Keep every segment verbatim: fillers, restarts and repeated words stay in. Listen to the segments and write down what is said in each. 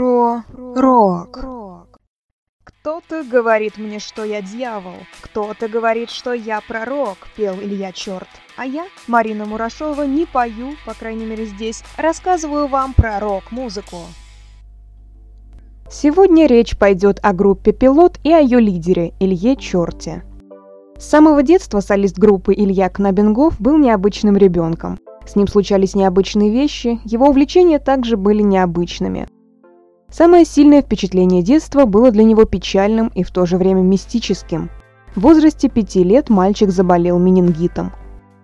про рок. Кто-то говорит мне, что я дьявол, кто-то говорит, что я пророк, пел Илья Чёрт. А я, Марина Мурашова, не пою, по крайней мере здесь, рассказываю вам про рок-музыку. Сегодня речь пойдет о группе «Пилот» и о ее лидере Илье Чёрте. С самого детства солист группы Илья Кнабенгов был необычным ребенком. С ним случались необычные вещи, его увлечения также были необычными. Самое сильное впечатление детства было для него печальным и в то же время мистическим. В возрасте пяти лет мальчик заболел менингитом.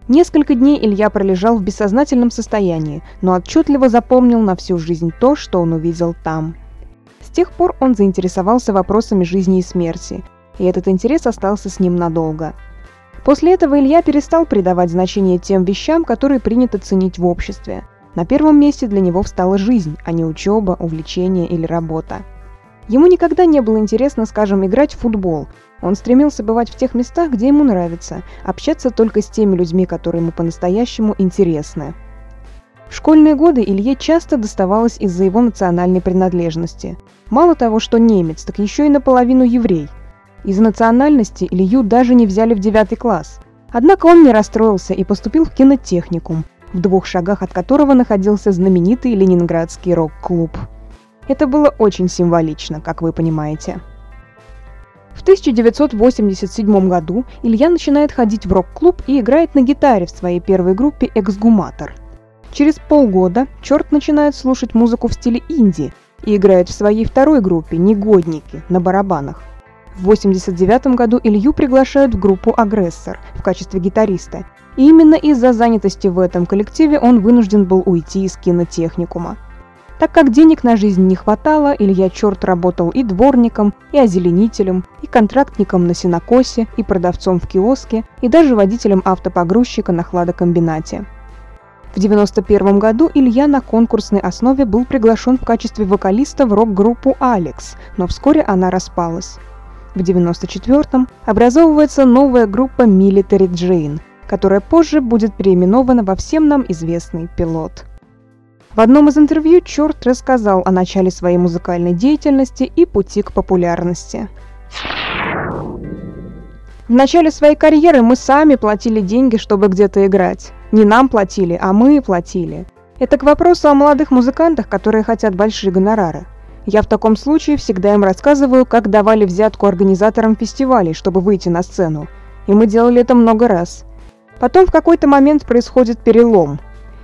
Несколько дней Илья пролежал в бессознательном состоянии, но отчетливо запомнил на всю жизнь то, что он увидел там. С тех пор он заинтересовался вопросами жизни и смерти, и этот интерес остался с ним надолго. После этого Илья перестал придавать значение тем вещам, которые принято ценить в обществе. На первом месте для него встала жизнь, а не учеба, увлечение или работа. Ему никогда не было интересно, скажем, играть в футбол. Он стремился бывать в тех местах, где ему нравится, общаться только с теми людьми, которые ему по-настоящему интересны. В школьные годы Илье часто доставалось из-за его национальной принадлежности. Мало того, что немец, так еще и наполовину еврей. Из-за национальности Илью даже не взяли в девятый класс. Однако он не расстроился и поступил в кинотехникум, в двух шагах от которого находился знаменитый ленинградский рок-клуб. Это было очень символично, как вы понимаете. В тысяча девятьсот восемьдесят седьмом году Илья начинает ходить в рок-клуб и играет на гитаре в своей первой группе «Эксгуматор». Через полгода Чёрт начинает слушать музыку в стиле инди и играет в своей второй группе «Негодники» на барабанах. В восемьдесят девятом году Илью приглашают в группу «Агрессор» в качестве гитариста, и именно из-за занятости в этом коллективе он вынужден был уйти из кинотехникума. Так как денег на жизнь не хватало, Илья Чёрт работал и дворником, и озеленителем, и контрактником на сенокосе, и продавцом в киоске, и даже водителем автопогрузчика на хладокомбинате. В девяносто первом году Илья на конкурсной основе был приглашен в качестве вокалиста в рок-группу «Алекс», но вскоре она распалась. В девяносто четвёртом образовывается новая группа Military Jane, которая позже будет переименована во всем нам известный «Пилот». В одном из интервью Чёрт рассказал о начале своей музыкальной деятельности и пути к популярности. В начале своей карьеры мы сами платили деньги, чтобы где-то играть. Не нам платили, а мы платили. Это к вопросу о молодых музыкантах, которые хотят большие гонорары. Я в таком случае всегда им рассказываю, как давали взятку организаторам фестивалей, чтобы выйти на сцену. И мы делали это много раз. Потом в какой-то момент происходит перелом.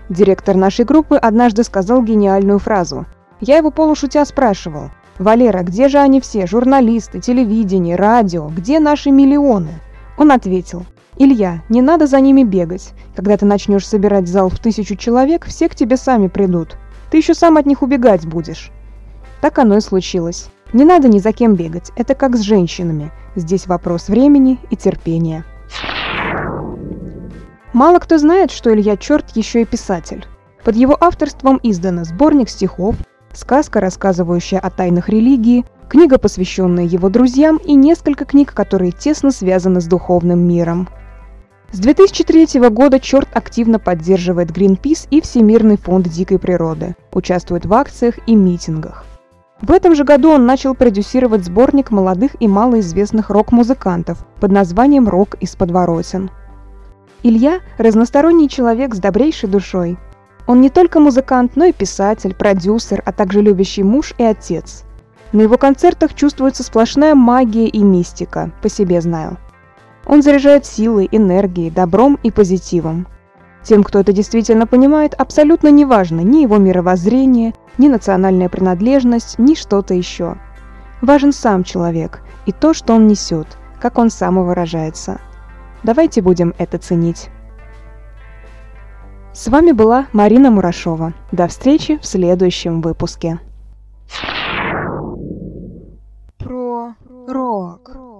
Директор нашей группы однажды сказал гениальную фразу. Я его полушутя спрашивал. «Валера, где же они все? Журналисты, телевидение, радио. Где наши миллионы?» Он ответил. «Илья, не надо за ними бегать. Когда ты начнешь собирать зал в тысячу человек, все к тебе сами придут. Ты еще сам от них убегать будешь». Так оно и случилось. Не надо ни за кем бегать. Это как с женщинами. Здесь вопрос времени и терпения. Мало кто знает, что Илья Чёрт еще и писатель. Под его авторством издано сборник стихов, сказка, рассказывающая о тайнах религии, книга, посвященная его друзьям, и несколько книг, которые тесно связаны с духовным миром. С две тысячи третьего года Чёрт активно поддерживает Greenpeace и Всемирный фонд дикой природы, участвует в акциях и митингах. В этом же году он начал продюсировать сборник молодых и малоизвестных рок-музыкантов под названием «Рок из Подворотен». Илья – разносторонний человек с добрейшей душой. Он не только музыкант, но и писатель, продюсер, а также любящий муж и отец. На его концертах чувствуется сплошная магия и мистика, по себе знаю. Он заряжает силой, энергией, добром и позитивом. Тем, кто это действительно понимает, абсолютно не важно ни его мировоззрение, ни национальная принадлежность, ни что-то еще. Важен сам человек и то, что он несет, как он самовыражается. Давайте будем это ценить. С вами была Марина Мурашова. До встречи в следующем выпуске. Про рок.